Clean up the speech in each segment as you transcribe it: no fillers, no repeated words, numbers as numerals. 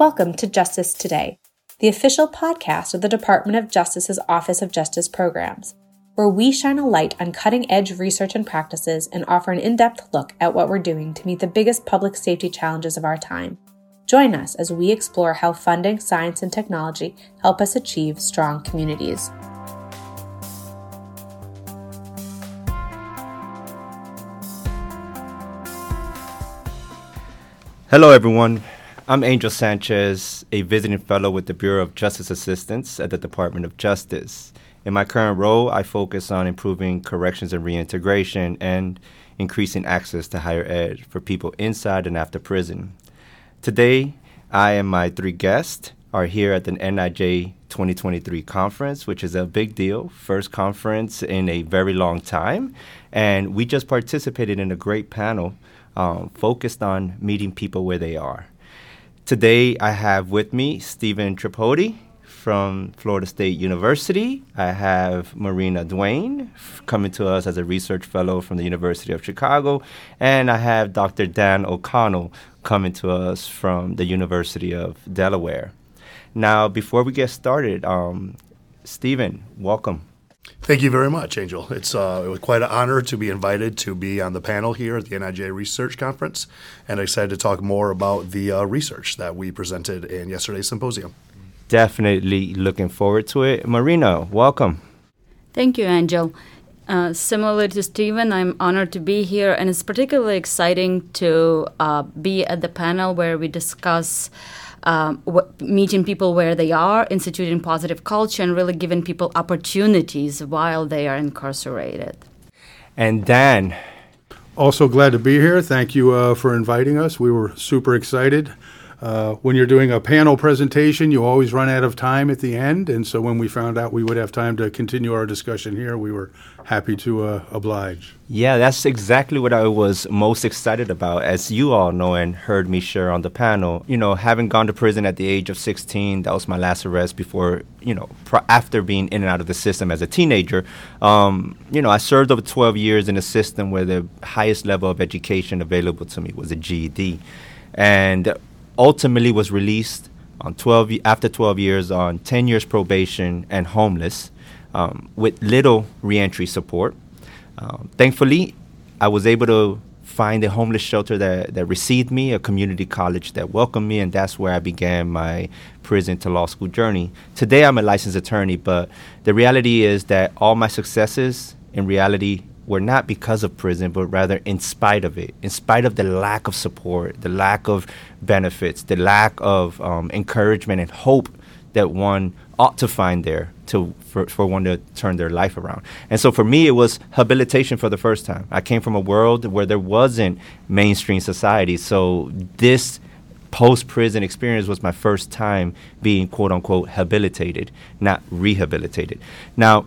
Welcome to Justice Today, the official podcast of the Department of Justice's Office of Justice Programs, where we shine a light on cutting-edge research and practices and offer an in-depth look at what we're doing to meet the biggest public safety challenges of our time. Join us as we explore how funding, science, and technology help us achieve strong communities. Hello, everyone. I'm Angel Sanchez, a visiting fellow with the Bureau of Justice Assistance at the Department of Justice. In my current role, I focus on improving corrections and reintegration and increasing access to higher ed for people inside and after prison. Today, I and my three guests are here at the NIJ 2023 conference, which is a big deal, first conference in a very long time, and we just participated in a great panel focused on meeting people where they are. Today, I have with me Stephen Tripodi from Florida State University. I have Marina Duane coming to us as a research fellow from the University of Chicago. And I have Dr. Dan O'Connell coming to us from the University of Delaware. Now, before we get started, Stephen, welcome. Thank you very much, Angel. It was quite an honor to be invited to be on the panel here at the NIJ Research Conference, and excited to talk more about the research that we presented in yesterday's symposium. Definitely looking forward to it. Marina, welcome. Thank you, Angel. Similar to Stephen, I'm honored to be here, and it's particularly exciting to be at the panel where we discuss meeting people where they are, instituting positive culture, and really giving people opportunities while they are incarcerated. And Dan. Also glad to be here. Thank you for inviting us. We were super excited. When you're doing a panel presentation, you always run out of time at the end. And so when we found out we would have time to continue our discussion here, we were happy to oblige. Yeah, that's exactly what I was most excited about. As you all know and heard me share on the panel, you know, having gone to prison at the age of 16, that was my last arrest before, you know, after being in and out of the system as a teenager. You know, I served over 12 years in a system where the highest level of education available to me was a GED. And ultimately was released after 12 years on 10 years probation and homeless with little reentry support. Thankfully, I was able to find a homeless shelter that received me, a community college that welcomed me, and that's where I began my prison to law school journey. Today, I'm a licensed attorney, but the reality is that all my successes in reality were not because of prison, but rather in spite of it, in spite of the lack of support, the lack of benefits, the lack of encouragement and hope that one ought to find there for one to turn their life around. And so for me, it was habilitation for the first time. I came from a world where there wasn't mainstream society. So this post-prison experience was my first time being, quote unquote, habilitated, not rehabilitated. Now,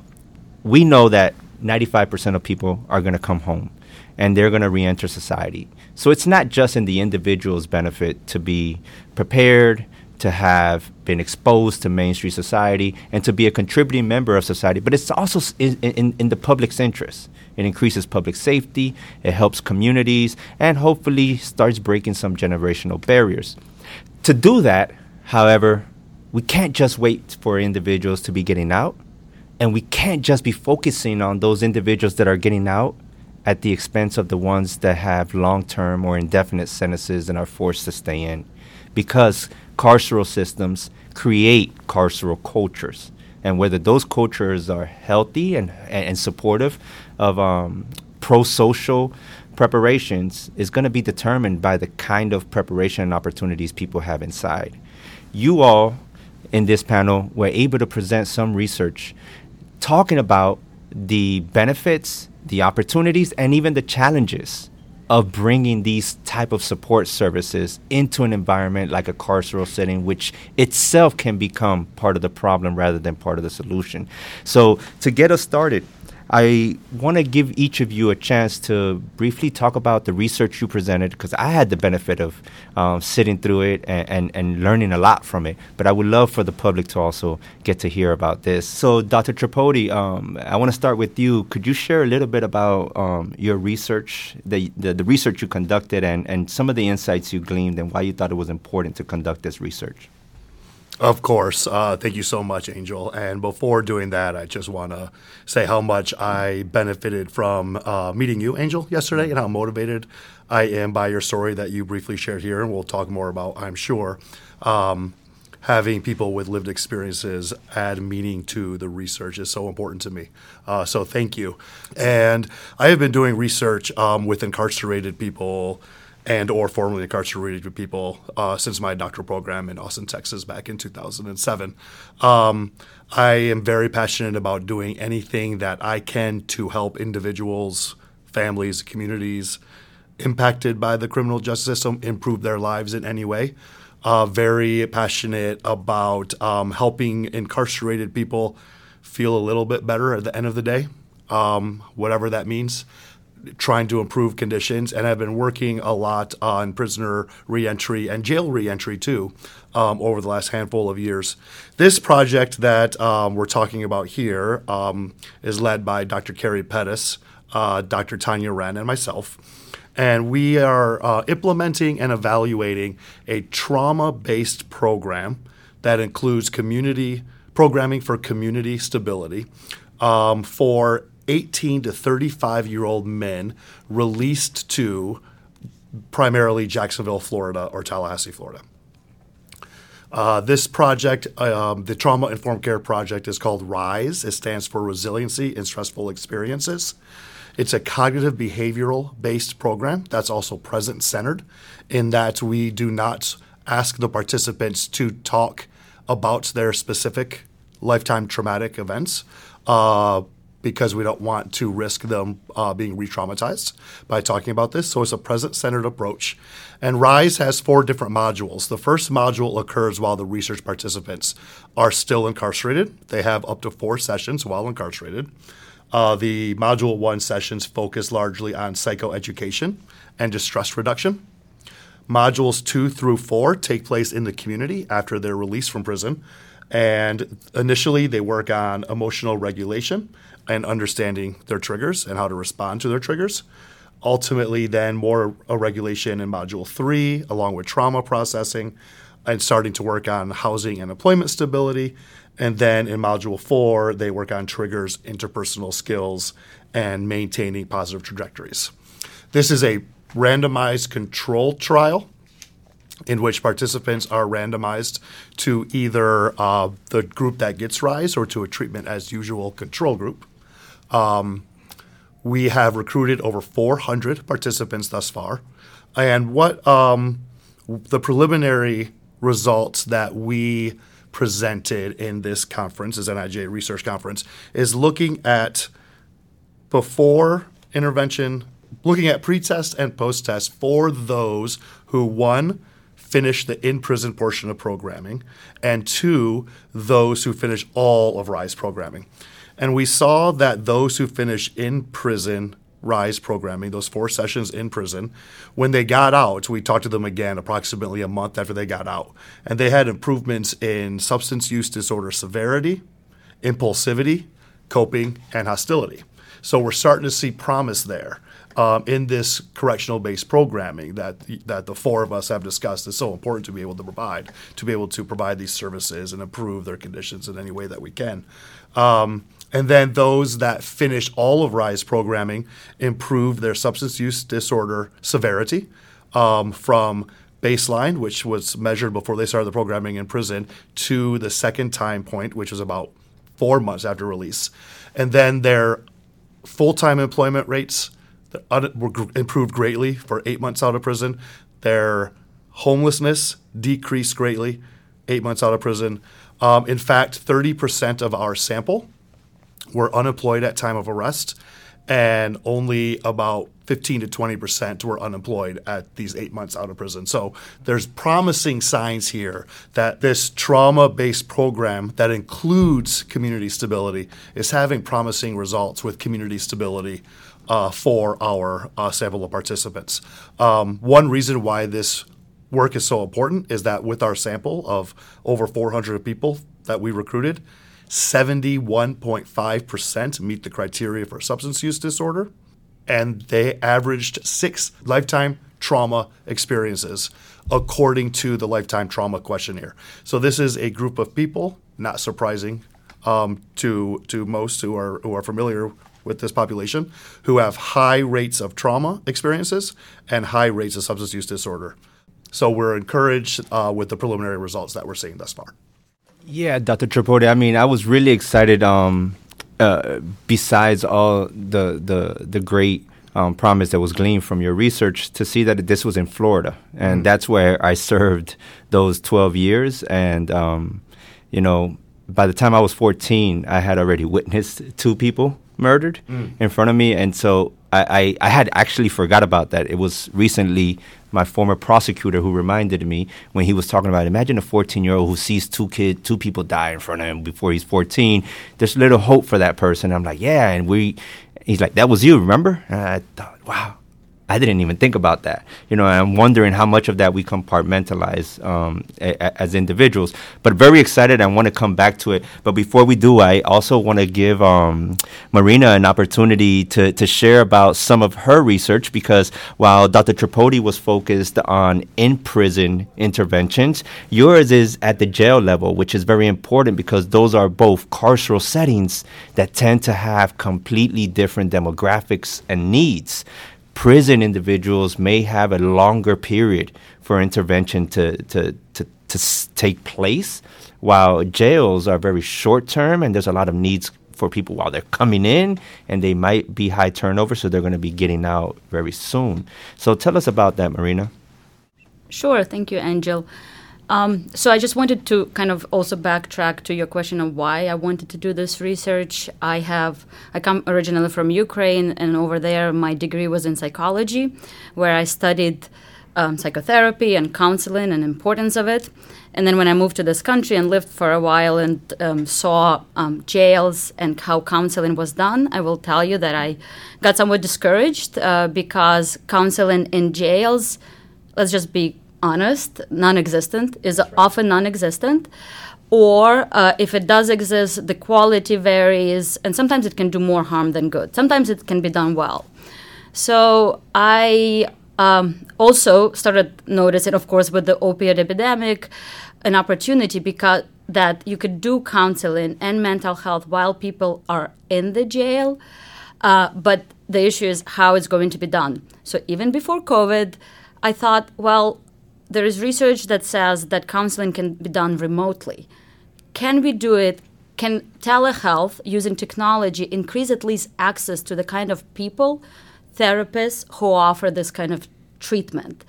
we know that 95% of people are going to come home and they're going to reenter society. So it's not just in the individual's benefit to be prepared, to have been exposed to mainstream society, and to be a contributing member of society, but it's also in the public's interest. It increases public safety, it helps communities, and hopefully starts breaking some generational barriers. To do that, however, we can't just wait for individuals to be getting out. And we can't just be focusing on those individuals that are getting out at the expense of the ones that have long-term or indefinite sentences and are forced to stay in, because carceral systems create carceral cultures. And whether those cultures are healthy and supportive of pro-social preparations is going to be determined by the kind of preparation and opportunities people have inside. You all, in this panel, were able to present some research talking about the benefits, the opportunities, and even the challenges of bringing these type of support services into an environment like a carceral setting, which itself can become part of the problem rather than part of the solution. So to get us started, I want to give each of you a chance to briefly talk about the research you presented, because I had the benefit of sitting through it and learning a lot from it. But I would love for the public to also get to hear about this. So, Dr. Tripodi, I want to start with you. Could you share a little bit about your research, the research you conducted, and some of the insights you gleaned and why you thought it was important to conduct this research? Of course. Thank you so much, Angel. And before doing that, I just want to say how much I benefited from meeting you, Angel, yesterday, and how motivated I am by your story that you briefly shared here, and we'll talk more about, I'm sure. Having people with lived experiences add meaning to the research is so important to me. So thank you. And I have been doing research with incarcerated people and or formerly incarcerated people since my doctoral program in Austin, Texas back in 2007. I am very passionate about doing anything that I can to help individuals, families, communities impacted by the criminal justice system improve their lives in any way. Very passionate about helping incarcerated people feel a little bit better at the end of the day, whatever that means. Trying to improve conditions, and I've been working a lot on prisoner reentry and jail reentry too over the last handful of years. This project that we're talking about here is led by Dr. Carrie Pettis, Dr. Tanya Wren, and myself, and we are implementing and evaluating a trauma-based program that includes community programming for community stability for 18 to 35-year-old men released to primarily Jacksonville, Florida, or Tallahassee, Florida. This project, the Trauma Informed Care Project, is called RISE. It stands for Resiliency in Stressful Experiences. It's a cognitive behavioral-based program that's also present-centered in that we do not ask the participants to talk about their specific lifetime traumatic events, because we don't want to risk them being re-traumatized by talking about this. So it's a present-centered approach. And RISE has 4 different modules. The first module occurs while the research participants are still incarcerated. They have up to 4 sessions while incarcerated. The Module 1 sessions focus largely on psychoeducation and distress reduction. Modules 2 through 4 take place in the community after their release from prison. And initially, they work on emotional regulation and understanding their triggers and how to respond to their triggers. Ultimately, then more regulation in Module 3, along with trauma processing and starting to work on housing and employment stability. And then in Module 4, they work on triggers, interpersonal skills, and maintaining positive trajectories. This is a randomized control trial in which participants are randomized to either the group that gets RISE or to a treatment as usual control group. We have recruited over 400 participants thus far. And what the preliminary results that we presented in this conference, this NIJ research conference, is looking at before intervention, looking at pretest and post-test for those who, 1, finish the in-prison portion of programming, and 2, those who finish all of RISE programming. And we saw that those who finish in-prison RISE programming, those 4 sessions in prison, when they got out, we talked to them again approximately a month after they got out, and they had improvements in substance use disorder severity, impulsivity, coping, and hostility. So we're starting to see promise there. In this correctional-based programming that the 4 of us have discussed is so important to be able to provide, these services and improve their conditions in any way that we can. And then those that finish all of RISE programming improve their substance use disorder severity from baseline, which was measured before they started the programming in prison, to the second time point, which was about 4 months after release. And then their full-time employment rates improved greatly for 8 months out of prison. Their homelessness decreased greatly 8 months out of prison. In fact, 30% of our sample were unemployed at time of arrest, and only about 15 to 20% were unemployed at these 8 months out of prison. So there's promising signs here that this trauma-based program that includes community stability is having promising results with community stability for our SAMHLA participants. One reason why this work is so important is that with our sample of over 400 people that we recruited, 71.5% meet the criteria for substance use disorder, and they averaged 6 lifetime trauma experiences according to the lifetime trauma questionnaire. So this is a group of people, not surprising to most who are familiar with this population, who have high rates of trauma experiences and high rates of substance use disorder. So we're encouraged with the preliminary results that we're seeing thus far. Yeah, Dr. Tripodi, I mean, I was really excited besides all the great promise that was gleaned from your research to see that this was in Florida. And that's where I served those 12 years. And, you know, by the time I was 14, I had already witnessed 2 people murdered in front of me. And so I had actually forgot about that. It was recently my former prosecutor who reminded me when he was talking about, imagine a 14-year-old who sees 2 people die in front of him before he's 14. There's little hope for that person. I'm like, yeah. And he's like, that was you, remember? And I thought, wow, I didn't even think about that. You know, and I'm wondering how much of that we compartmentalize as individuals. But very excited. I want to come back to it. But before we do, I also want to give Marina an opportunity to share about some of her research, because while Dr. Tripodi was focused on in-prison interventions, yours is at the jail level, which is very important because those are both carceral settings that tend to have completely different demographics and needs. Prison individuals may have a longer period for intervention to take place, while jails are very short term, and there's a lot of needs for people while they're coming in, and they might be high turnover, so they're going to be getting out very soon. So tell us about that, Marina. Sure. Thank you, Angel. So I just wanted to kind of also backtrack to your question on why I wanted to do this research. I come originally from Ukraine, and over there my degree was in psychology, where I studied psychotherapy and counseling and importance of it. And then when I moved to this country and lived for a while and saw jails and how counseling was done, I will tell you that I got somewhat discouraged because counseling in jails, let's just be honest, non-existent, is often non-existent. Or if it does exist, the quality varies, and sometimes it can do more harm than good. Sometimes it can be done well. So I also started noticing, of course, with the opioid epidemic, an opportunity because that you could do counseling and mental health while people are in the jail. But the issue is how it's going to be done. So even before COVID, I thought, well, there is research that says that counseling can be done remotely. Can we do it? Can telehealth, using technology, increase at least access to the kind of people, therapists, who offer this kind of treatment?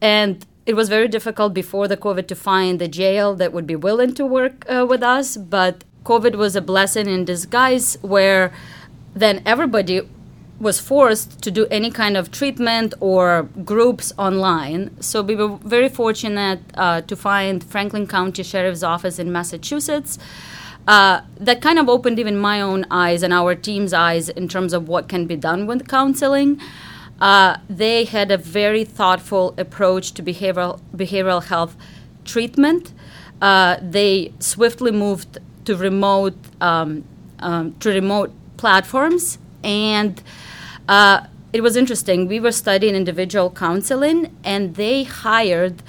And it was very difficult before the COVID to find a jail that would be willing to work with us, but COVID was a blessing in disguise, where then everybody was forced to do any kind of treatment or groups online. So we were very fortunate to find Franklin County Sheriff's Office in Massachusetts. That kind of opened even my own eyes and our team's eyes in terms of what can be done with counseling. They had a very thoughtful approach to behavioral health treatment. They swiftly moved to remote platforms, and it was interesting. We were studying individual counseling, and they hired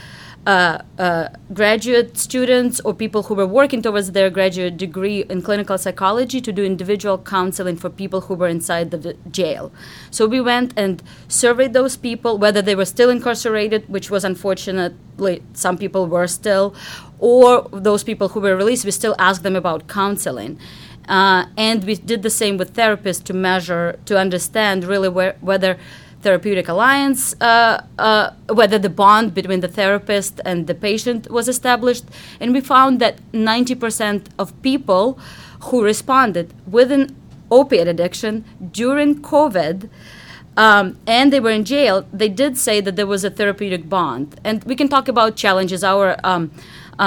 graduate students or people who were working towards their graduate degree in clinical psychology to do individual counseling for people who were inside the jail. So we went and surveyed those people, whether they were still incarcerated, which was unfortunately some people were still, or those people who were released, we still asked them about counseling. And we did the same with therapists to measure, to understand really whether therapeutic alliance, whether the bond between the therapist and the patient was established. And we found that 90% of people who responded within opiate addiction during COVID, and they were in jail, they did say that there was a therapeutic bond. And we can talk about challenges. Our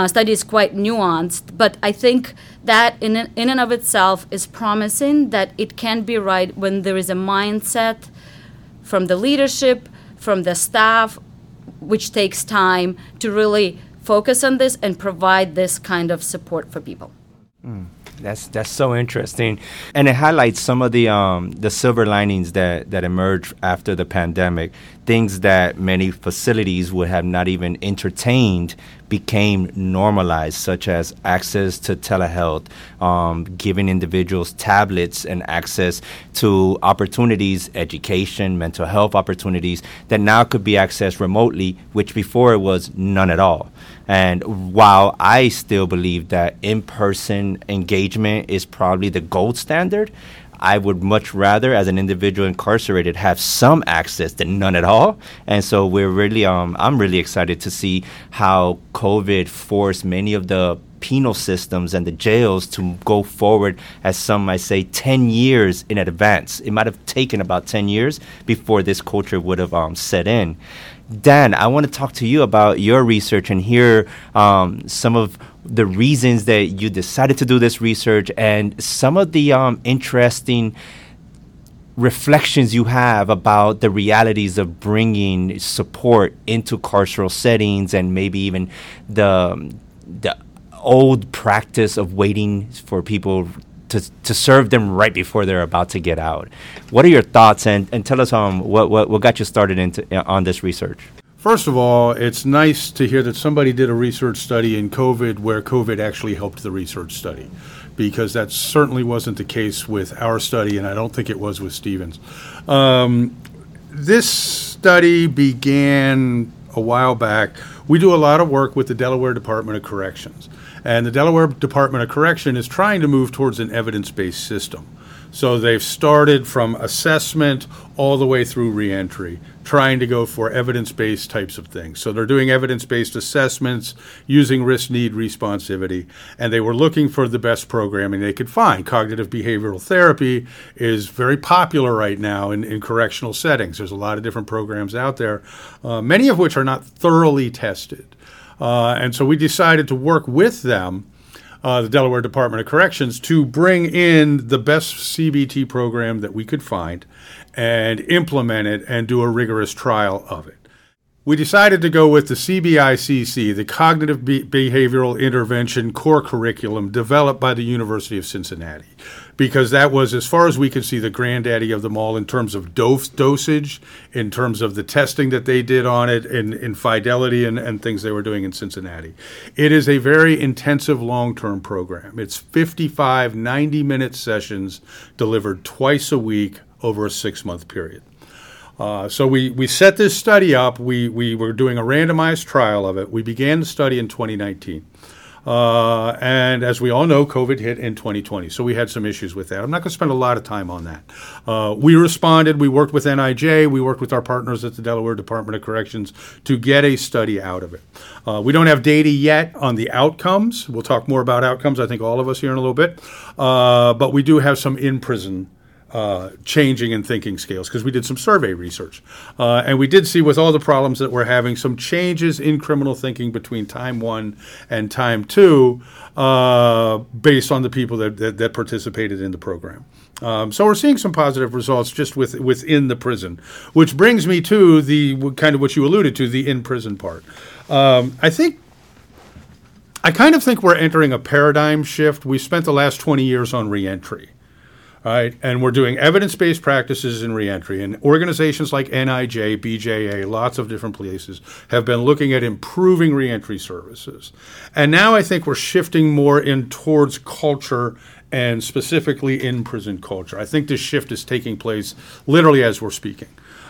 study is quite nuanced, but I think that in and of itself is promising that it can be right when there is a mindset from the leadership, from the staff, which takes time to really focus on this and provide this kind of support for people. That's so interesting, and it highlights some of the silver linings that emerged after the pandemic. Things that many facilities would have not even entertained became normalized, such as access to telehealth, giving individuals tablets and access to opportunities, education, mental health opportunities that now could be accessed remotely, which before it was none at all. And while I still believe that in-person engagement is probably the gold standard, I would much rather, as an individual incarcerated, have some access than none at all. And so we're really, I'm really excited to see how COVID forced many of the penal systems and the jails to go forward, as some might say, 10 years in advance. It might have taken about 10 years before this culture would have set in. Dan, I want to talk to you about your research and hear some of the reasons that you decided to do this research and some of the interesting reflections you have about the realities of bringing support into carceral settings and maybe even the old practice of waiting for people to serve them right before they're about to get out. What are your thoughts, and tell us what got you started on this research? First of all, it's nice to hear that somebody did a research study in COVID where COVID actually helped the research study, because that certainly wasn't the case with our study, and I don't think it was with Stevens. This study began a while back. We do a lot of work with the Delaware Department of Corrections, and the Delaware Department of Corrections is trying to move towards an evidence-based system. So they've started from assessment all the way through reentry, trying to go for evidence-based types of things. So they're doing evidence-based assessments using risk, need, responsivity, and they were looking for the best programming they could find. Cognitive behavioral therapy is very popular right now in correctional settings. There's a lot of different programs out there, many of which are not thoroughly tested. And so we decided to work with them, the Delaware Department of Corrections, to bring in the best CBT program that we could find and implement it and do a rigorous trial of it. We decided to go with the CBICC, the Cognitive Behavioral Intervention Core Curriculum, developed by the University of Cincinnati, because that was, as far as we could see, the granddaddy of them all in terms of dosage, in terms of the testing that they did on it, in fidelity and things they were doing in Cincinnati. It is a very intensive long-term program. It's 55 90-minute sessions delivered twice a week over a 6-month period. So we set this study up. We were doing a randomized trial of it. We began the study in 2019. And as we all know, COVID hit in 2020. So we had some issues with that. I'm not going to spend a lot of time on that. We responded. We worked with NIJ. We worked with our partners at the Delaware Department of Corrections to get a study out of it. We don't have data yet on the outcomes. We'll talk more about outcomes, I think, all of us here in a little bit. But we do have some in-prison changing and thinking scales, because we did some survey research. And we did see, with all the problems that we're having, some changes in criminal thinking between time one and time two, based on the people that participated in the program. So we're seeing some positive results just within the prison, which brings me to the kind of what you alluded to, the in-prison part. I kind of think we're entering a paradigm shift. We spent the last 20 years on reentry. All right, and we're doing evidence-based practices in reentry, and organizations like NIJ, BJA, lots of different places have been looking at improving reentry services. And now I think we're shifting more in towards culture, and specifically in-prison culture. I think this shift is taking place literally as we're speaking.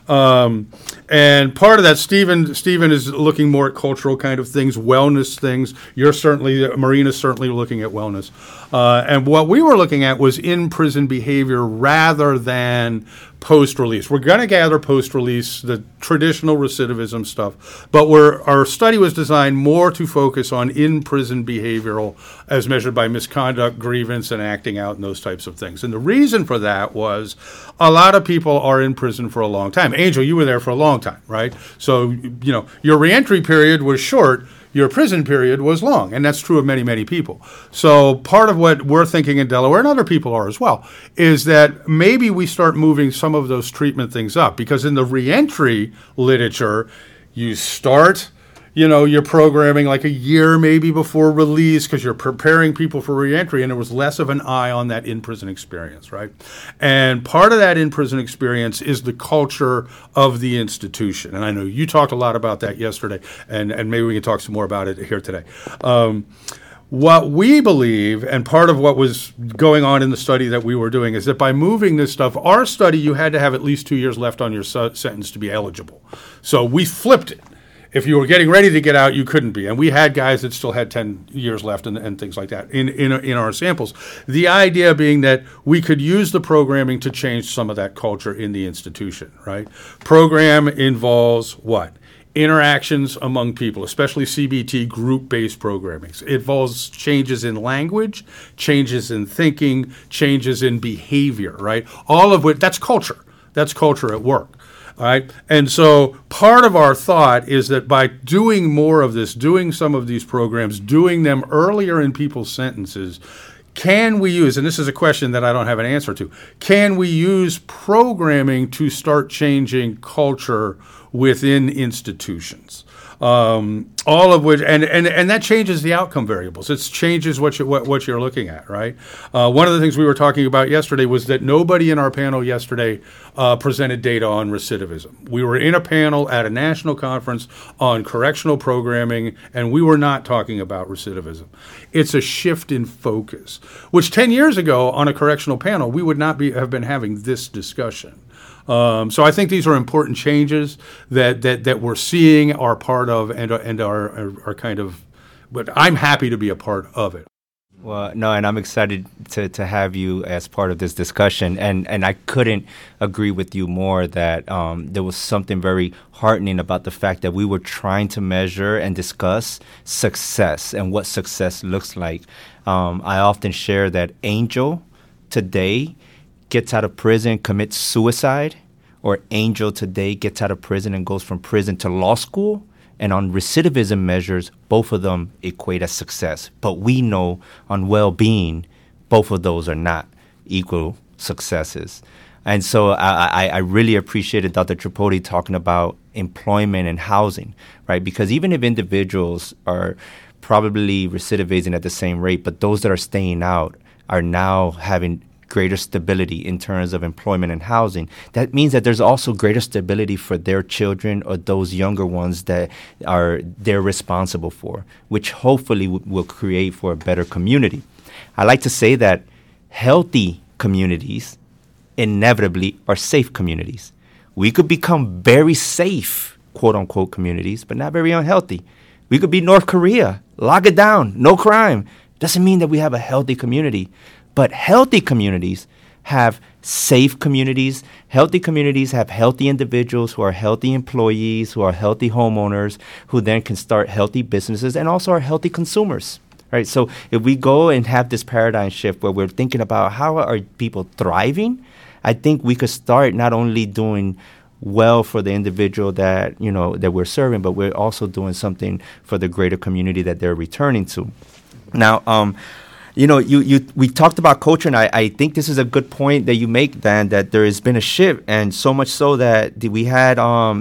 And part of that, Stephen is looking more at cultural kind of things, wellness things. Marina's certainly looking at wellness. And what we were looking at was in-prison behavior rather than post-release. We're going to gather post-release, the traditional recidivism stuff, but our study was designed more to focus on in-prison behavioral as measured by misconduct, grievance, and acting out and those types of things. And the reason for that was a lot of people are in prison for a long time. Angel, you were there for a long time, right? So, you know, your reentry period was short. Your prison period was long, and that's true of many, many people. So part of what we're thinking in Delaware, and other people are as well, is that maybe we start moving some of those treatment things up, because in the reentry literature, you start, you know, your programming like a year maybe before release because you're preparing people for reentry, and there was less of an eye on that in-prison experience, right? And part of that in-prison experience is the culture of the institution. And I know you talked a lot about that yesterday, and maybe we can talk some more about it here today. What we believe, and part of what was going on in the study that we were doing, is that by moving this stuff, our study, you had to have at least 2 years left on your sentence to be eligible. So we flipped it. If you were getting ready to get out, you couldn't be. And we had guys that still had 10 years left and things like that in our samples. The idea being that we could use the programming to change some of that culture in the institution, right? Program involves what? Interactions among people, especially CBT group-based programming. It involves changes in language, changes in thinking, changes in behavior, right? All of which, that's culture. That's culture at work. All right. And so part of our thought is that by doing more of this, doing some of these programs, doing them earlier in people's sentences, can we use, and this is a question that I don't have an answer to, can we use programming to start changing culture within institutions? All of which, and that changes the outcome variables. It changes what you're looking at, right? One of the things we were talking about yesterday was that nobody in our panel yesterday presented data on recidivism. We were in a panel at a national conference on correctional programming, and we were not talking about recidivism. It's a shift in focus, which 10 years ago on a correctional panel, we would not have been having this discussion. So I think these are important changes that we're seeing, are part of, and are kind of, but I'm happy to be a part of it. Well, no, and I'm excited to have you as part of this discussion. And I couldn't agree with you more that there was something very heartening about the fact that we were trying to measure and discuss success and what success looks like. I often share that Angel today gets out of prison, commits suicide, or Angel today gets out of prison and goes from prison to law school. And on recidivism measures, both of them equate as success. But we know on well-being, both of those are not equal successes. And so I really appreciated Dr. Tripodi talking about employment and housing, right? Because even if individuals are probably recidivating at the same rate, but those that are staying out are now having greater stability in terms of employment and housing, that means that there's also greater stability for their children or those younger ones that they're responsible for, which hopefully will create for a better community. I like to say that healthy communities inevitably are safe communities. We could become very safe, quote-unquote, communities, but not very unhealthy. We could be North Korea, lock it down, no crime. Doesn't mean that we have a healthy community. But healthy communities have safe communities. Healthy communities have healthy individuals who are healthy employees, who are healthy homeowners, who then can start healthy businesses and also are healthy consumers, right? So if we go and have this paradigm shift where we're thinking about how are people thriving, I think we could start not only doing well for the individual that, you know, that we're serving, but we're also doing something for the greater community that they're returning to. Now, you know, we talked about culture, and I think this is a good point that you make, Dan, that there has been a shift, and so much so that we had at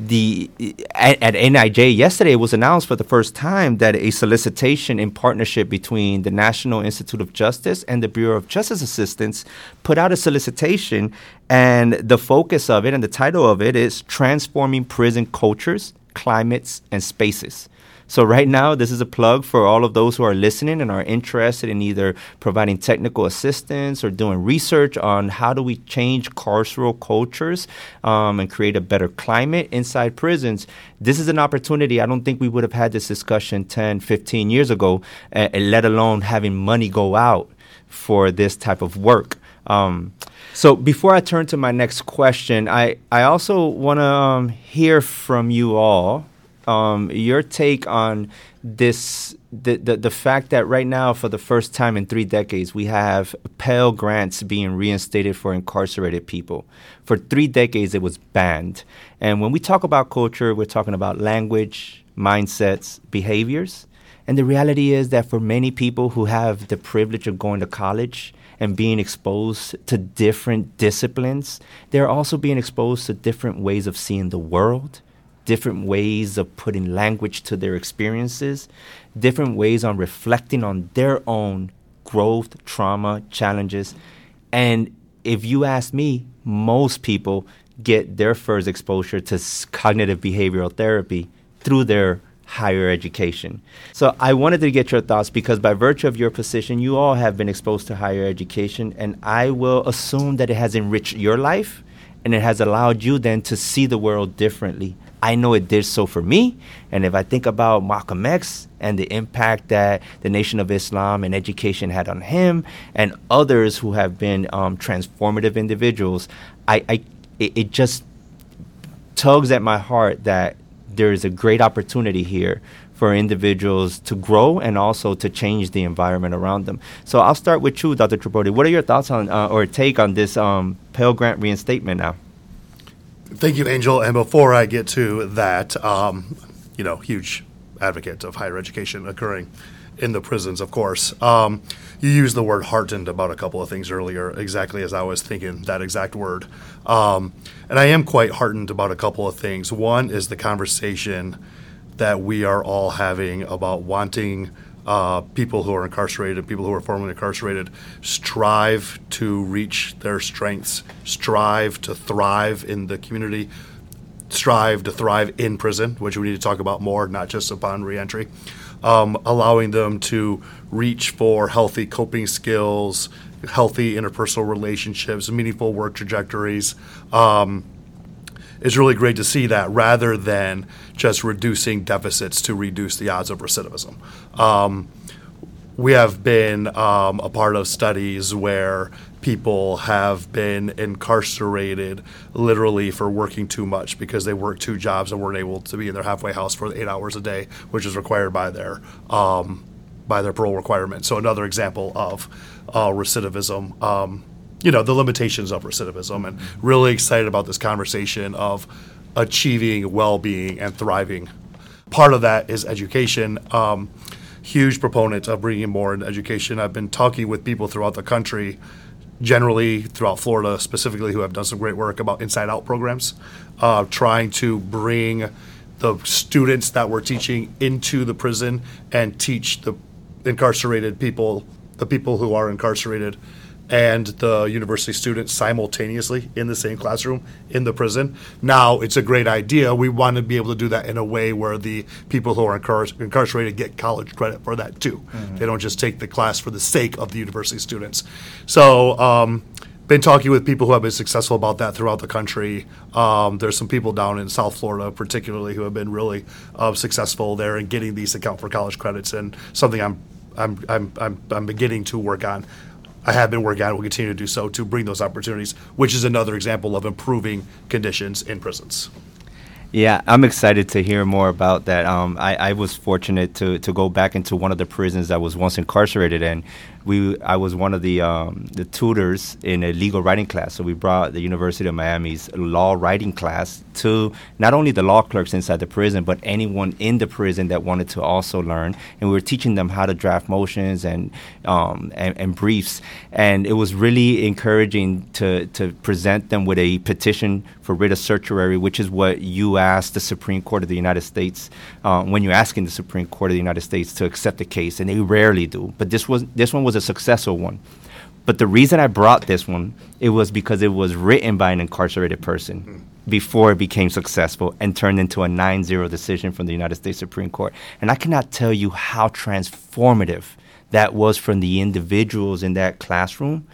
NIJ yesterday, it was announced for the first time that a solicitation in partnership between the National Institute of Justice and the Bureau of Justice Assistance put out a solicitation, and the focus of it and the title of it is Transforming Prison Cultures, Climates, and Spaces. So right now, this is a plug for all of those who are listening and are interested in either providing technical assistance or doing research on how do we change carceral cultures and create a better climate inside prisons. This is an opportunity. I don't think we would have had this discussion 10, 15 years ago, let alone having money go out for this type of work. So before I turn to my next question, I also want to hear from you all your take on this, the fact that right now, for the first time in 3 decades, we have Pell Grants being reinstated for incarcerated people. For 3 decades, it was banned. And when we talk about culture, we're talking about language, mindsets, behaviors. And the reality is that for many people who have the privilege of going to college and being exposed to different disciplines, they're also being exposed to different ways of seeing the world, different ways of putting language to their experiences, different ways on reflecting on their own growth, trauma, challenges. And if you ask me, most people get their first exposure to cognitive behavioral therapy through their higher education. So I wanted to get your thoughts because by virtue of your position, you all have been exposed to higher education, and I will assume that it has enriched your life and it has allowed you then to see the world differently. I know it did so for me, and if I think about Malcolm X and the impact that the Nation of Islam and education had on him and others who have been transformative individuals, it just tugs at my heart that there is a great opportunity here for individuals to grow and also to change the environment around them. So I'll start with you, Dr. Tripodi. What are your thoughts on or take on this Pell Grant reinstatement now? Thank you, Angel. And before I get to that, huge advocate of higher education occurring in the prisons, of course. You used the word heartened about a couple of things earlier, exactly as I was thinking that exact word. And I am quite heartened about a couple of things. One is the conversation that we are all having about wanting people who are incarcerated, people who are formerly incarcerated, strive to reach their strengths, strive to thrive in the community, strive to thrive in prison, which we need to talk about more, not just upon reentry. Allowing them to reach for healthy coping skills, healthy interpersonal relationships, meaningful work trajectories. It's really great to see that rather than just reducing deficits to reduce the odds of recidivism. We have been a part of studies where people have been incarcerated literally for working too much because they worked 2 jobs and weren't able to be in their halfway house for 8 hours a day, which is required by their parole requirement. So another example of recidivism, the limitations of recidivism, and really excited about this conversation of achieving well-being and thriving. Part of that is education. Huge proponent of bringing more in education. I've been talking with people throughout the country, generally throughout Florida specifically, who have done some great work about Inside Out programs, trying to bring the students that we're teaching into the prison and teach the incarcerated people, the people who are incarcerated and the university students simultaneously in the same classroom in the prison. Now, it's a great idea. We want to be able to do that in a way where the people who are incarcerated get college credit for that too. Mm-hmm. They don't just take the class for the sake of the university students. So been talking with people who have been successful about that throughout the country. There's some people down in South Florida particularly who have been really successful there in getting these account for college credits, and something I'm beginning to work on. I have been working on it, will continue to do so, to bring those opportunities, which is another example of improving conditions in prisons. Yeah, I'm excited to hear more about that. I was fortunate to go back into one of the prisons I was once incarcerated in. I was one of the tutors in a legal writing class. So we brought the University of Miami's law writing class to not only the law clerks inside the prison, but anyone in the prison that wanted to also learn. And we were teaching them how to draft motions and briefs. And it was really encouraging to present them with a petition for writ of certiorari, which is what you asked the Supreme Court of the United States when you're asking the Supreme Court of the United States to accept a case, and they rarely do. But this one was a successful one. But the reason I brought this one, it was because it was written by an incarcerated person. before it became successful and turned into a 9-0 decision from the United States Supreme Court. And I cannot tell you how transformative that was from the individuals in that classroom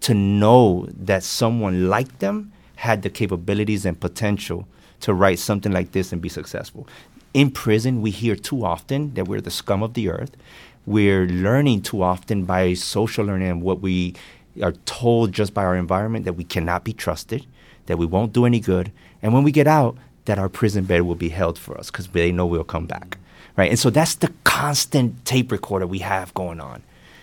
to know that someone like them had the capabilities and potential to write something like this and be successful. In prison, we hear too often that we're the scum of the earth. We're learning too often by social learning and what we are told just by our environment that we cannot be trusted, that we won't do any good, and when we get out, that our prison bed will be held for us because they know we'll come back, right? And so that's the constant tape recorder we have going on,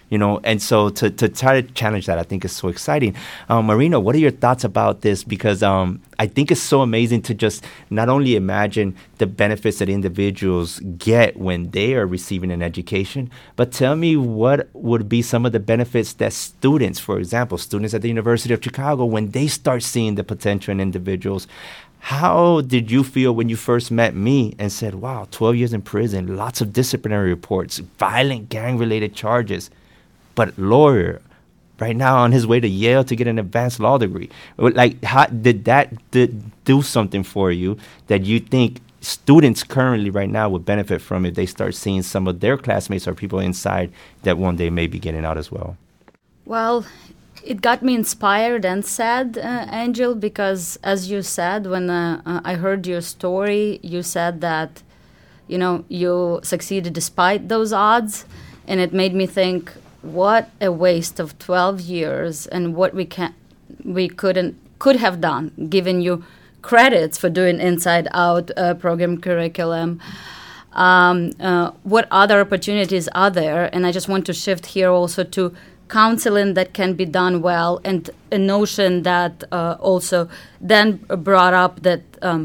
you know? And so to try to challenge that, I think is so exciting. Marina, what are your thoughts about this? Because I think it's so amazing to just not only imagine the benefits that individuals get when they are receiving an education, but tell me what would be some of the benefits that students, for example, students at the University of Chicago, when they start seeing the potential in individuals. How did you feel when you first met me and said, wow, 12 years in prison, lots of disciplinary reports, violent gang-related charges, but lawyer, right now on his way to Yale to get an advanced law degree? Like, how did that do something for you that you think students currently right now would benefit from if they start seeing some of their classmates or people inside that one day may be getting out as well? Well, it got me inspired and sad, Angel, because as you said, when I heard your story, you said that, you know, you succeeded despite those odds. And it made me think, what a waste of 12 years and what we could have done, giving you credits for doing Inside Out program curriculum. What other opportunities are there? And I just want to shift here also to counseling that can be done well, and a notion that also then brought up that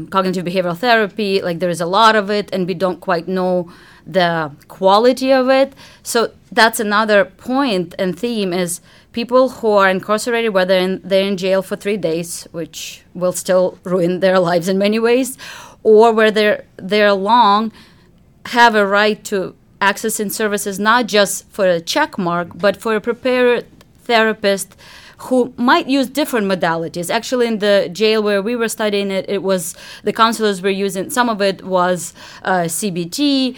cognitive behavioral therapy, like there is a lot of it and we don't quite know the quality of it. So that's another point and theme is people who are incarcerated, whether they're in jail for 3 days, which will still ruin their lives in many ways, or where they're long, have a right to accessing services not just for a check mark, but for a prepared therapist who might use different modalities. Actually, in the jail where we were studying it, it was the counselors were using, some of it was CBT,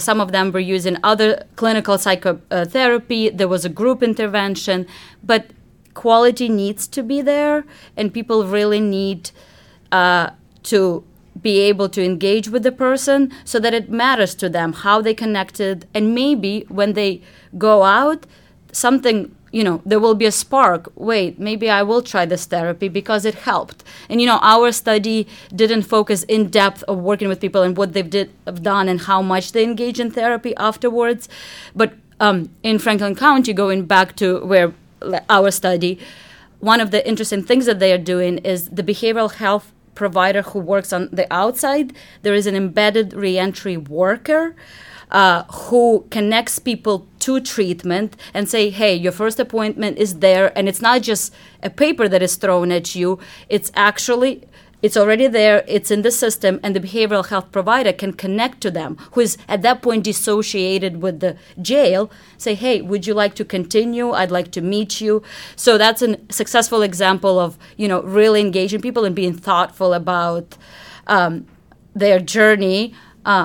some of them were using other clinical psychotherapy. There was a group intervention, but quality needs to be there, and people really need to be able to engage with the person so that it matters to them how they connected, and maybe when they go out, something, you know, there will be a spark. Wait, maybe I will try this therapy because it helped. And, you know, our study didn't focus in depth of working with people and what they've done and how much they engage in therapy afterwards. But in Franklin County, going back to where our study, one of the interesting things that they are doing is the behavioral health provider who works on the outside, there is an embedded reentry worker who connects people to treatment and say, hey, your first appointment is there, and it's not just a paper that is thrown at you, it's already there, it's in the system, and the behavioral health provider can connect to them, who is at that point dissociated with the jail, say, hey, would you like to continue? I'd like to meet you. So that's a successful example of, you know, really engaging people and being thoughtful about their journey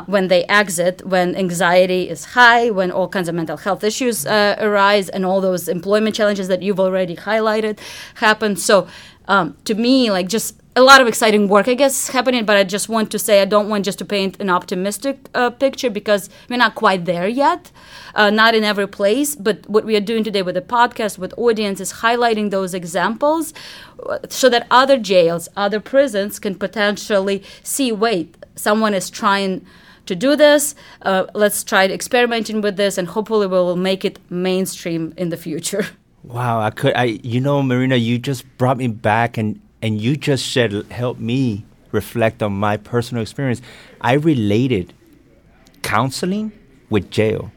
when they exit, when anxiety is high, when all kinds of mental health issues arise, and all those employment challenges that you've already highlighted happen. So to me, like, just a lot of exciting work, I guess, happening, but I just want to say I don't want just to paint an optimistic picture because we're not quite there yet, not in every place. But what we are doing today with the podcast, with audience, is highlighting those examples so that other jails, other prisons can potentially see, wait, someone is trying to do this. Let's try experimenting with this, and hopefully we'll make it mainstream in the future. Wow, you know, Marina, you just brought me back and you just said, help me reflect on my personal experience. I related counseling with jail.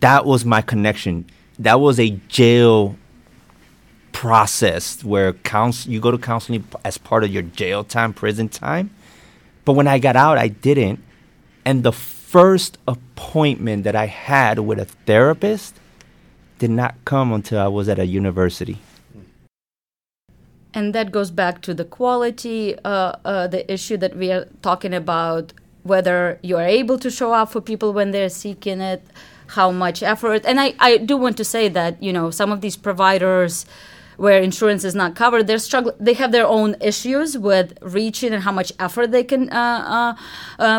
That was my connection. That was a jail process where you go to counseling as part of your jail time, prison time. But when I got out, I didn't. And the first appointment that I had with a therapist did not come until I was at a university. And that goes back to the quality, the issue that we are talking about, whether you are able to show up for people when they're seeking it, how much effort. And I do want to say that, you know, some of these providers where insurance is not covered, they're struggling. They have their own issues with reaching and how much effort they can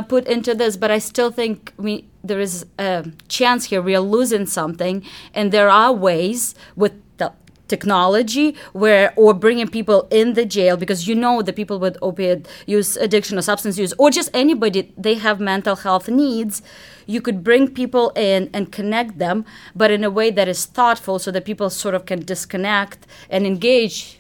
put into this. But I still think there is a chance here we are losing something. And there are ways with technology or bringing people in the jail, because you know the people with opiate use addiction or substance use, or just anybody, they have mental health needs. You could bring people in and connect them, but in a way that is thoughtful so that people sort of can disconnect and engage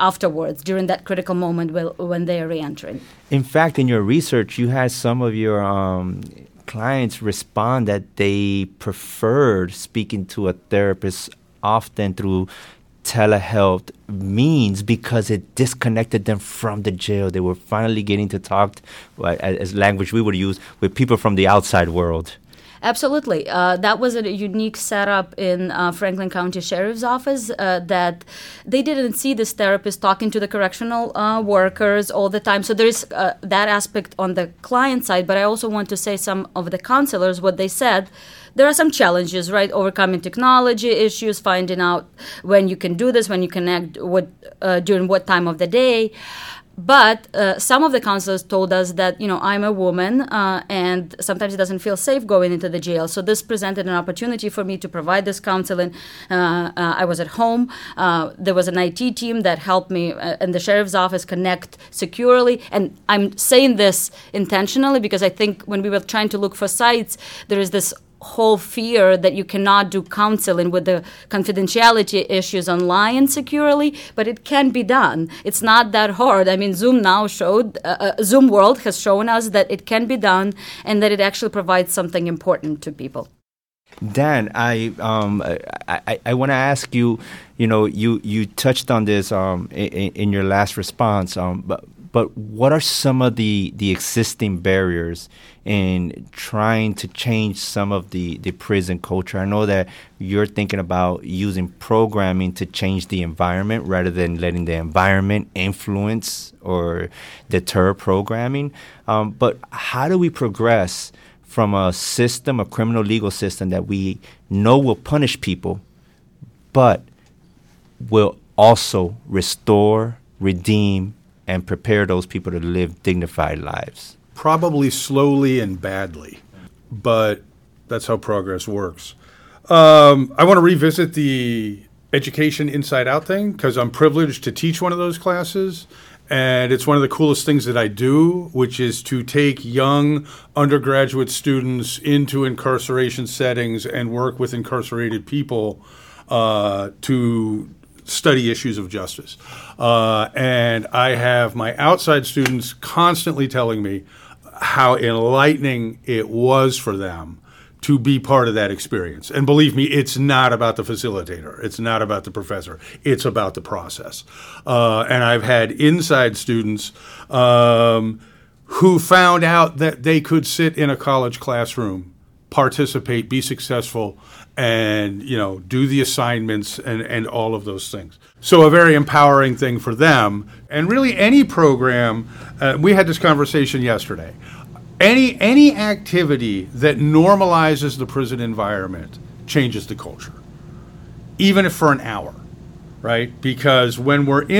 afterwards during that critical moment when they are re-entering. In fact, in your research, you had some of your clients respond that they preferred speaking to a therapist often through telehealth means because it disconnected them from the jail. They were finally getting to talk, as language we would use, with people from the outside world. Absolutely. That was a unique setup in Franklin County Sheriff's Office, that they didn't see this therapist talking to the correctional workers all the time. So there is that aspect on the client side. But I also want to say some of the counselors, what they said, there are some challenges, right? Overcoming technology issues, finding out when you can do this, when you connect, during what time of the day. But some of the counselors told us that, you know, I'm a woman and sometimes it doesn't feel safe going into the jail. So this presented an opportunity for me to provide this counseling. I was at home. There was an IT team that helped me in the sheriff's office connect securely. And I'm saying this intentionally because I think when we were trying to look for sites, there is this whole fear that you cannot do counseling with the confidentiality issues online securely, but it can be done. It's not that hard. I mean, Zoom World has shown us that it can be done and that it actually provides something important to people. Dan, I want to ask you, you know, you touched on this in your last response, but what are some of the existing barriers in trying to change some of the prison culture? I know that you're thinking about using programming to change the environment rather than letting the environment influence or deter programming. But how do we progress from a criminal legal system that we know will punish people, but will also restore, redeem, and prepare those people to live dignified lives? Probably slowly and badly, but that's how progress works. I want to revisit the education Inside Out thing because I'm privileged to teach one of those classes, and it's one of the coolest things that I do, which is to take young undergraduate students into incarceration settings and work with incarcerated people to study issues of justice. And I have my outside students constantly telling me how enlightening it was for them to be part of that experience. And believe me, it's not about the facilitator. It's not about the professor. It's about the process. And I've had inside students who found out that they could sit in a college classroom, participate, be successful, and, you know, do the assignments and all of those things. So a very empowering thing for them. And really any program, we had this conversation yesterday, any activity that normalizes the prison environment changes the culture, even if for an hour, right? Because when I'm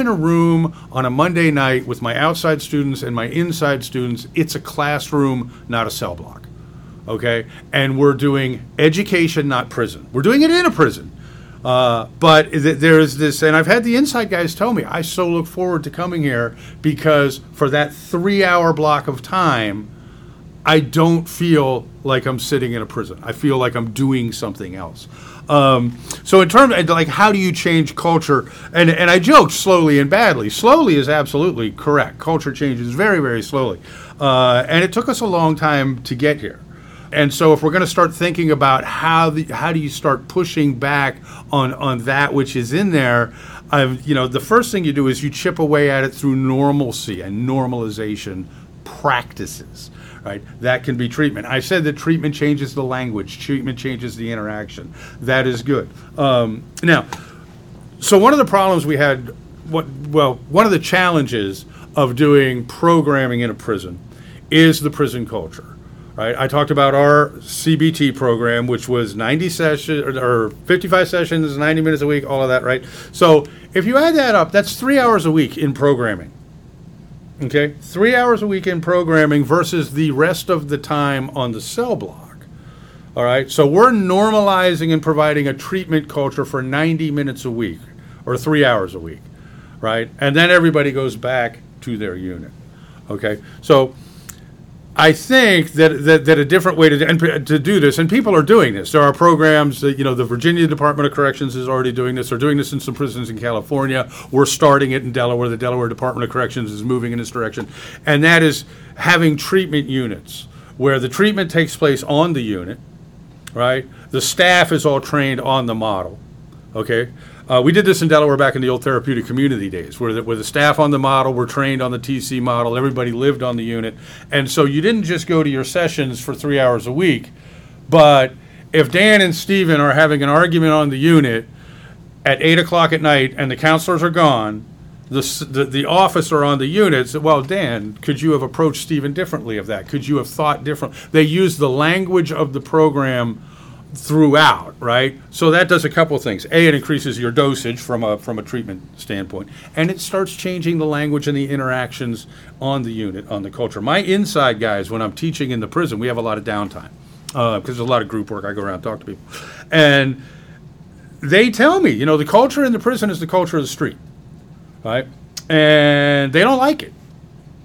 in a room on a Monday night with my outside students and my inside students, it's a classroom, not a cell block. Okay, and we're doing education, not prison. We're doing it in a prison. But there is this, and I've had the inside guys tell me, I so look forward to coming here because for that 3-hour block of time, I don't feel like I'm sitting in a prison. I feel like I'm doing something else. So in terms of, like, how do you change culture? And I joked slowly and badly. Slowly is absolutely correct. Culture changes very, very slowly. And it took us a long time to get here. And so if we're going to start thinking about how do you start pushing back on that which is in there, the first thing you do is you chip away at it through normalcy and normalization practices, right? That can be treatment. I said that treatment changes the language. Treatment changes the interaction. That is good. Now, So one of the problems we had, one of the challenges of doing programming in a prison is the prison culture, right? I talked about our CBT program, which was 90 sessions, or 55 sessions, 90 minutes a week, all of that, right? So if you add that up, that's 3 hours a week in programming, okay? 3 hours a week in programming versus the rest of the time on the cell block. All right, so we're normalizing and providing a treatment culture for 90 minutes a week or 3 hours a week, right? And then everybody goes back to their unit, okay? So I think that a different way to do this, and people are doing this. There are programs that, you know, the Virginia Department of Corrections is already doing this. They're doing this in some prisons in California. We're starting it in Delaware. The Delaware Department of Corrections is moving in this direction. And that is having treatment units where the treatment takes place on the unit, right? The staff is all trained on the model, okay? We did this in Delaware back in the old therapeutic community days where the staff on the model were trained on the TC model, everybody lived on the unit. And so you didn't just go to your sessions for 3 hours a week, but if Dan and Stephen are having an argument on the unit at 8 o'clock at night and the counselors are gone, the officer on the unit said, well, Dan, could you have approached Stephen differently of that? Could you have thought different? They use the language of the program throughout, right? So that does a couple of things. A, it increases your dosage from a treatment standpoint, and it starts changing the language and the interactions on the unit, on the culture. My inside guys, when I'm teaching in the prison, we have a lot of downtime because there's a lot of group work. I go around and talk to people. And they tell me, you know, the culture in the prison is the culture of the street. Right? And they don't like it.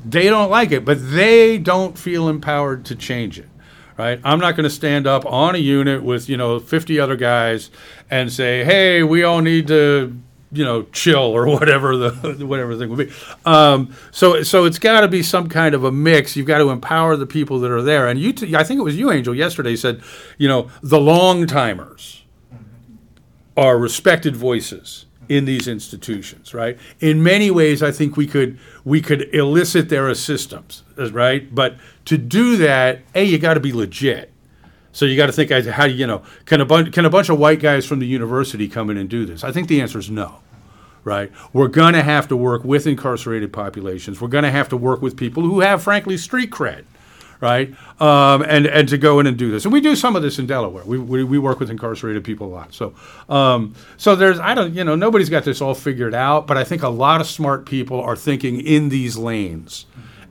They don't like it, but they don't feel empowered to change it. Right? I'm not going to stand up on a unit with, you know, 50 other guys and say, hey, we all need to, you know, chill or whatever the thing would be. So it's got to be some kind of a mix. You've got to empower the people that are there. And you, I think it was you, Angel, yesterday said, you know, the long timers are respected voices in these institutions, right? In many ways, I think we could elicit their assistance, right? But to do that, A, you got to be legit. So you got to think, how, you know, can a bunch of white guys from the university come in and do this? I think the answer is no, right? We're going to have to work with incarcerated populations. We're going to have to work with people who have, frankly, street cred, right? And to go in and do this. And we do some of this in Delaware. We work with incarcerated people a lot. So there's, nobody's got this all figured out, but I think a lot of smart people are thinking in these lanes.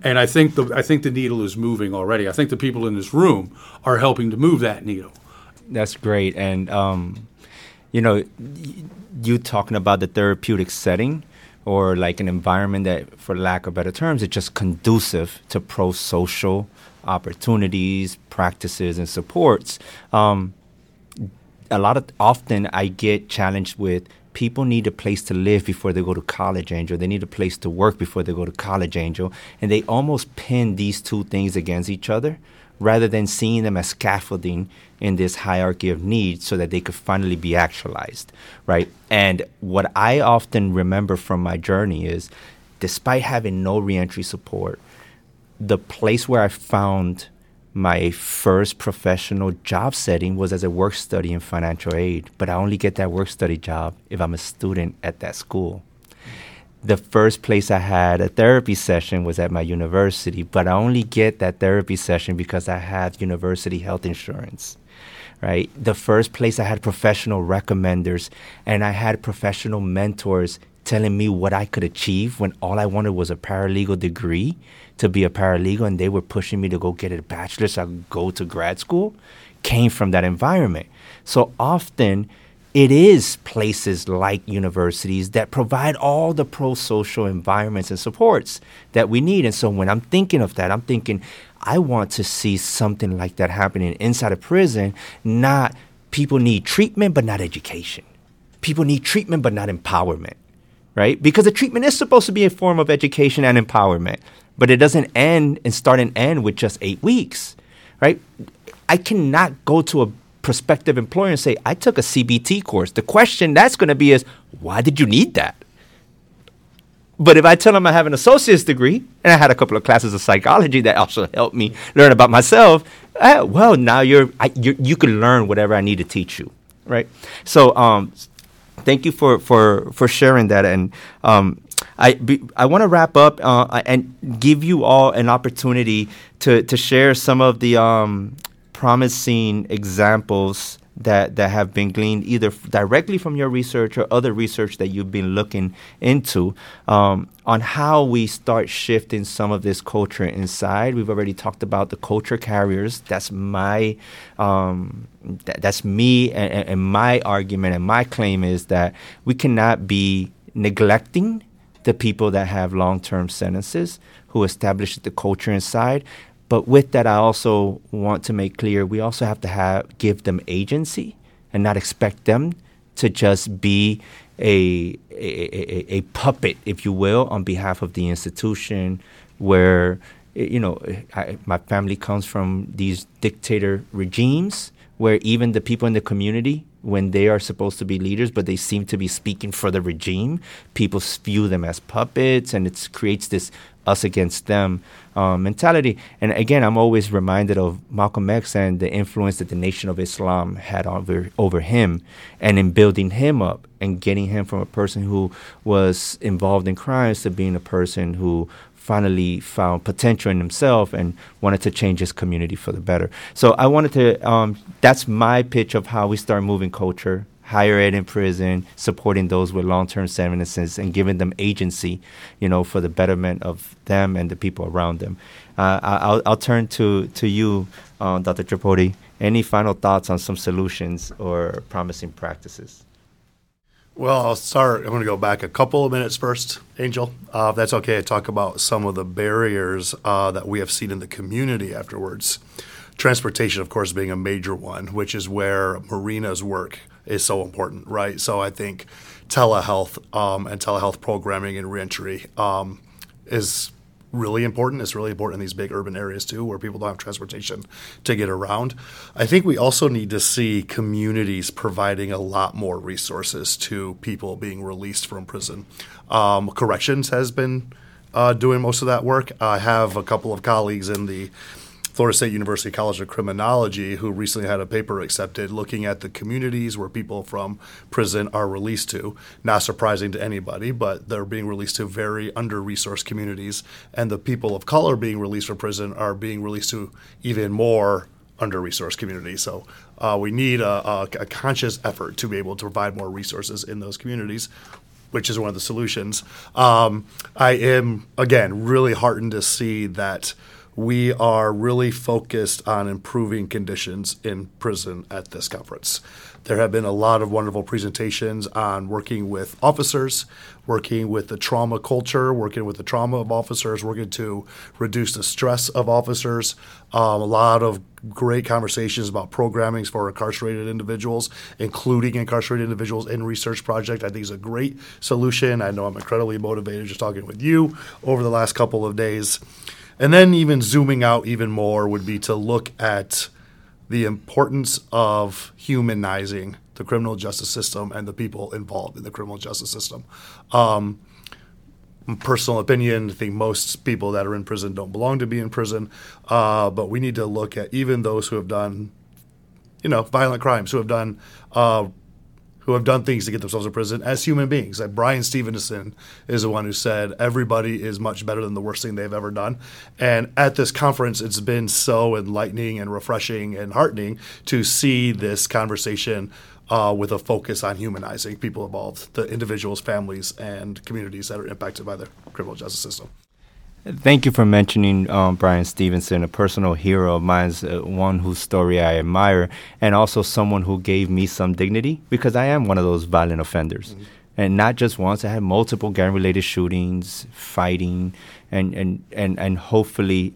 And I think the needle is moving already. I think the people in this room are helping to move that needle. That's great. And, you know, you talking about the therapeutic setting, or like an environment that, for lack of better terms, it's just conducive to pro-social opportunities, practices, and supports. Often I get challenged with, people need a place to live before they go to college, Angel. They need a place to work before they go to college, Angel. And they almost pin these two things against each other rather than seeing them as scaffolding in this hierarchy of needs so that they could finally be actualized, right? And what I often remember from my journey is, despite having no reentry support, the place where I found my first professional job setting was as a work study in financial aid, but I only get that work study job if I'm a student at that school. The first place I had a therapy session was at my university, but I only get that therapy session because I have university health insurance, right? The first place I had professional recommenders, and I had professional mentors telling me what I could achieve when all I wanted was a paralegal degree to be a paralegal, and they were pushing me to go get a bachelor's so I could go to grad school, came from that environment. So often it is places like universities that provide all the pro-social environments and supports that we need. And so when I'm thinking of that, I'm thinking I want to see something like that happening inside a prison. Not people need treatment, but not education. People need treatment, but not empowerment. Right? Because the treatment is supposed to be a form of education and empowerment, but it doesn't end and start and end with just 8 weeks, right? I cannot go to a prospective employer and say, I took a CBT course. The question that's going to be is, why did you need that? But if I tell them I have an associate's degree and I had a couple of classes of psychology that also helped me learn about myself, now you can learn whatever I need to teach you, right? So thank you for sharing that. And I want to wrap up and give you all an opportunity to share some of the promising examples that have been gleaned either directly from your research or other research that you've been looking into on how we start shifting some of this culture inside. We've already talked about the culture carriers. That's my that's me, and my argument and my claim is that we cannot be neglecting the people that have long-term sentences who establish the culture inside. But with that, I also want to make clear we also have to give them agency and not expect them to just be a puppet, if you will, on behalf of the institution where, you know, my family comes from these dictator regimes where even the people in the community, when they are supposed to be leaders, but they seem to be speaking for the regime, people view them as puppets, and it creates this us against them mentality. And again, I'm always reminded of Malcolm X and the influence that the Nation of Islam had over him, and in building him up and getting him from a person who was involved in crimes to being a person who finally found potential in himself and wanted to change his community for the better. So I wanted to, that's my pitch of how we start moving culture, higher ed in prison, supporting those with long-term sentences and giving them agency, you know, for the betterment of them and the people around them. I'll turn to you, Dr. Tripodi. Any final thoughts on some solutions or promising practices? Well, I'll start. I'm going to go back a couple of minutes first, Angel, if that's okay. I talk about some of the barriers that we have seen in the community afterwards. Transportation, of course, being a major one, which is where Marina's work is so important, right? So I think telehealth and telehealth programming and reentry is really important. It's really important in these big urban areas too, where people don't have transportation to get around. I think we also need to see communities providing a lot more resources to people being released from prison. Corrections has been doing most of that work. I have a couple of colleagues in the Florida State University College of Criminology who recently had a paper accepted looking at the communities where people from prison are released to. Not surprising to anybody, but they're being released to very under-resourced communities, and the people of color being released from prison are being released to even more under-resourced communities. So we need a conscious effort to be able to provide more resources in those communities, which is one of the solutions. I am, again, really heartened to see that we are really focused on improving conditions in prison at this conference. There have been a lot of wonderful presentations on working with officers, working with the trauma culture, working with the trauma of officers, working to reduce the stress of officers, a lot of great conversations about programming for incarcerated individuals, including incarcerated individuals in research project. I think is a great solution. I know I'm incredibly motivated just talking with you over the last couple of days. And then even zooming out even more would be to look at the importance of humanizing the criminal justice system and the people involved in the criminal justice system. Personal opinion, I think most people that are in prison don't belong to be in prison, but we need to look at even those who have done, you know, violent crimes, who have done things to get themselves in prison as human beings. Like Bryan Stevenson is the one who said everybody is much better than the worst thing they've ever done. And at this conference, it's been so enlightening and refreshing and heartening to see this conversation with a focus on humanizing people involved, the individuals, families, and communities that are impacted by the criminal justice system. Thank you for mentioning Bryan Stevenson, a personal hero of mine, one whose story I admire, and also someone who gave me some dignity because I am one of those violent offenders. Mm-hmm. And not just once, I had multiple gang-related shootings, fighting, and hopefully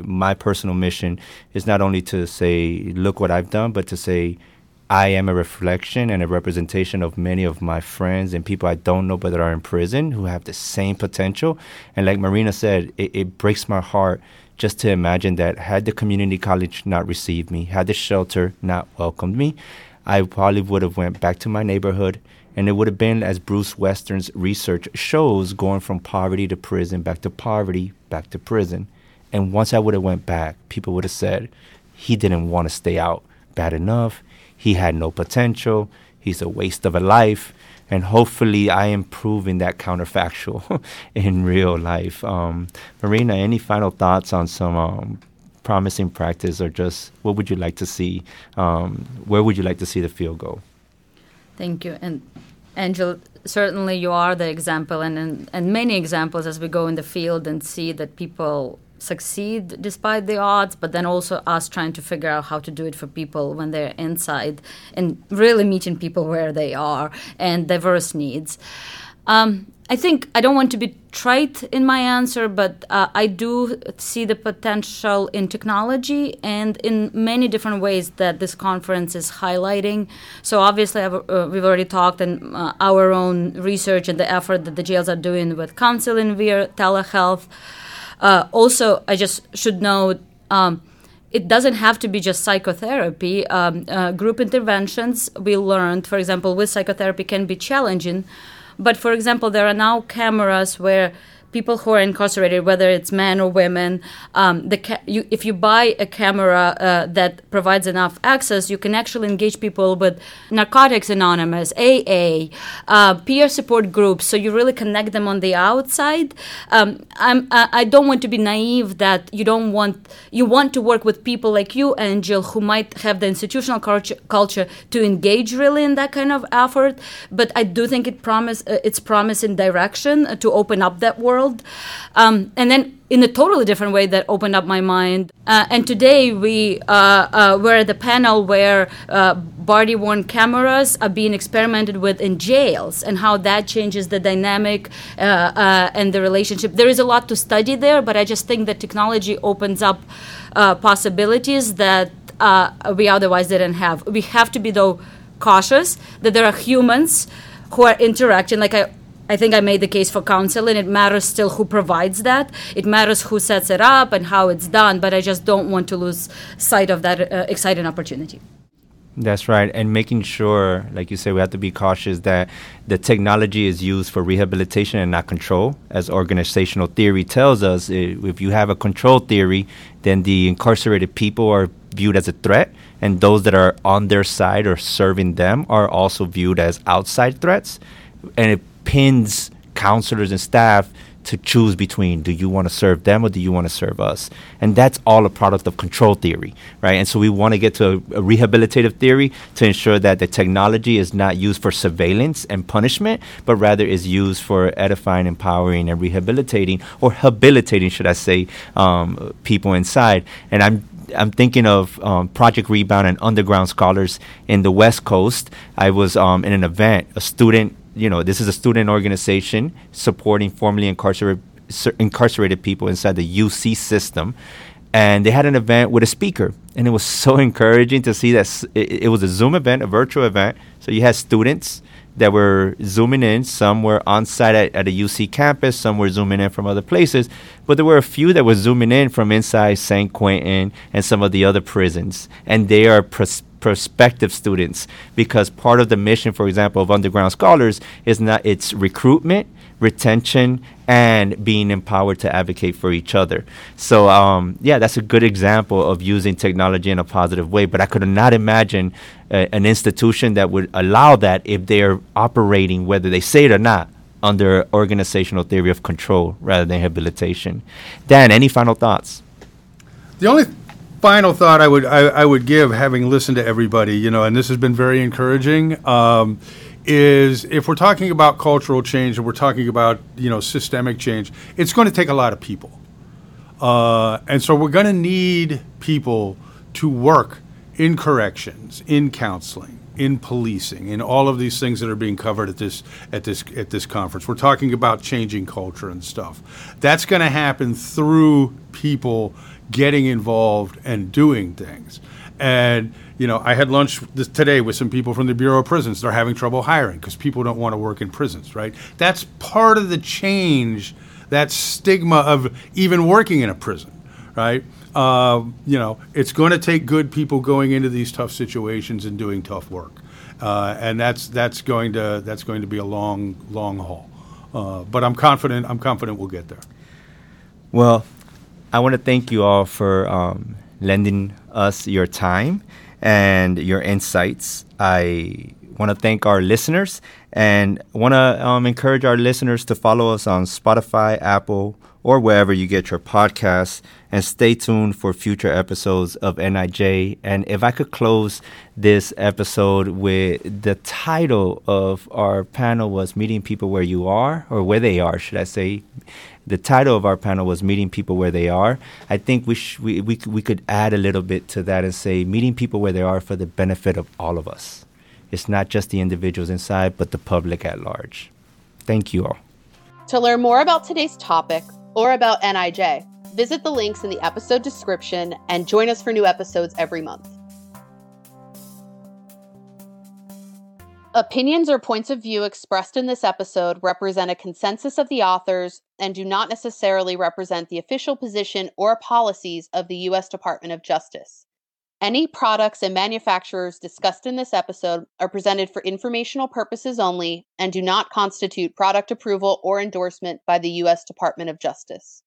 my personal mission is not only to say, look what I've done, but to say, I am a reflection and a representation of many of my friends and people I don't know but that are in prison who have the same potential. And like Marina said, it breaks my heart just to imagine that had the community college not received me, had the shelter not welcomed me, I probably would have went back to my neighborhood, and it would have been, as Bruce Western's research shows, going from poverty to prison, back to poverty, back to prison. And once I would have went back, people would have said, he didn't want to stay out bad enough. He had no potential. he's a waste of a life, and hopefully I am proving that counterfactual in real life. Marina, any final thoughts on some promising practice, or just what would you like to see? Where would you like to see the field go? Thank you. And Angel, certainly you are the example, and many examples as we go in the field and see that people succeed despite the odds, but then also us trying to figure out how to do it for people when they're inside and really meeting people where they are and diverse needs. I think I don't want to be trite in my answer, but I do see the potential in technology and in many different ways that this conference is highlighting. So obviously, we've already talked in our own research and the effort that the jails are doing with counseling via telehealth. Also, I just should note, it doesn't have to be just psychotherapy. Group interventions, we learned, for example, with psychotherapy can be challenging. But, for example, there are now cameras where people who are incarcerated, whether it's men or women, if you buy a camera that provides enough access, you can actually engage people with Narcotics Anonymous, AA, peer support groups, so you really connect them on the outside. I don't want to be naive that you want to work with people like you, Angel, who might have the institutional culture to engage really in that kind of effort, but I do think it's promising direction to open up that world. And then in a totally different way that opened up my mind. And today we were at the panel where body-worn cameras are being experimented with in jails and how that changes the dynamic and the relationship. There is a lot to study there, but I just think that technology opens up possibilities that we otherwise didn't have. We have to be, though, cautious that there are humans who are interacting. Like I think I made the case for counseling. It matters still who provides that. It matters who sets it up and how it's done. But I just don't want to lose sight of that exciting opportunity. That's right. And making sure, like you said, we have to be cautious that the technology is used for rehabilitation and not control. As organizational theory tells us, if you have a control theory, then the incarcerated people are viewed as a threat, and those that are on their side or serving them are also viewed as outside threats. And it pins counselors and staff to choose between, do you want to serve them or do you want to serve us? And that's all a product of control theory, right? And so we want to get to a rehabilitative theory to ensure that the technology is not used for surveillance and punishment, but rather is used for edifying, empowering, and rehabilitating, or habilitating, should I say, people inside. And I'm thinking of Project Rebound and Underground Scholars in the West Coast. I was in an event, a student, this is a student organization supporting formerly incarcerated people inside the UC system. And they had an event with a speaker. And it was so encouraging to see that it was a Zoom event, a virtual event. So you had students that were zooming in. Some were on site at a UC campus. Some were zooming in from other places. But there were a few that were zooming in from inside San Quentin and some of the other prisons. And they are prospective students, because part of the mission, for example, of Underground Scholars it's recruitment, retention, and being empowered to advocate for each other. So, that's a good example of using technology in a positive way. But I could not imagine an institution that would allow that if they're operating, whether they say it or not, under organizational theory of control rather than habilitation. Dan, any final thoughts? The only final thought I would give, having listened to everybody, and this has been very encouraging, is if we're talking about cultural change and we're talking about, systemic change, it's going to take a lot of people. And so we're going to need people to work in corrections, in counseling, in policing, in all of these things that are being covered at this conference. We're talking about changing culture and stuff. That's going to happen through people getting involved and doing things. And, I had lunch today with some people from the Bureau of Prisons. They're having trouble hiring because people don't want to work in prisons, right? That's part of the change, that stigma of even working in a prison, right? It's going to take good people going into these tough situations and doing tough work. And that's going to be a long, long haul. But I'm confident we'll get there. Well, I want to thank you all for lending us your time and your insights. I want to thank our listeners and want to encourage our listeners to follow us on Spotify, Apple, or wherever you get your podcasts, and stay tuned for future episodes of NIJ. And if I could close this episode with the title of our panel was Meeting People Where You Are, or Where They Are, should I say. The title of our panel was Meeting People Where They Are. I think we could add a little bit to that and say meeting people where they are for the benefit of all of us. It's not just the individuals inside, but the public at large. Thank you all. To learn more about today's topic, or about NIJ, visit the links in the episode description and join us for new episodes every month. Opinions or points of view expressed in this episode represent a consensus of the authors and do not necessarily represent the official position or policies of the U.S. Department of Justice. Any products and manufacturers discussed in this episode are presented for informational purposes only and do not constitute product approval or endorsement by the U.S. Department of Justice.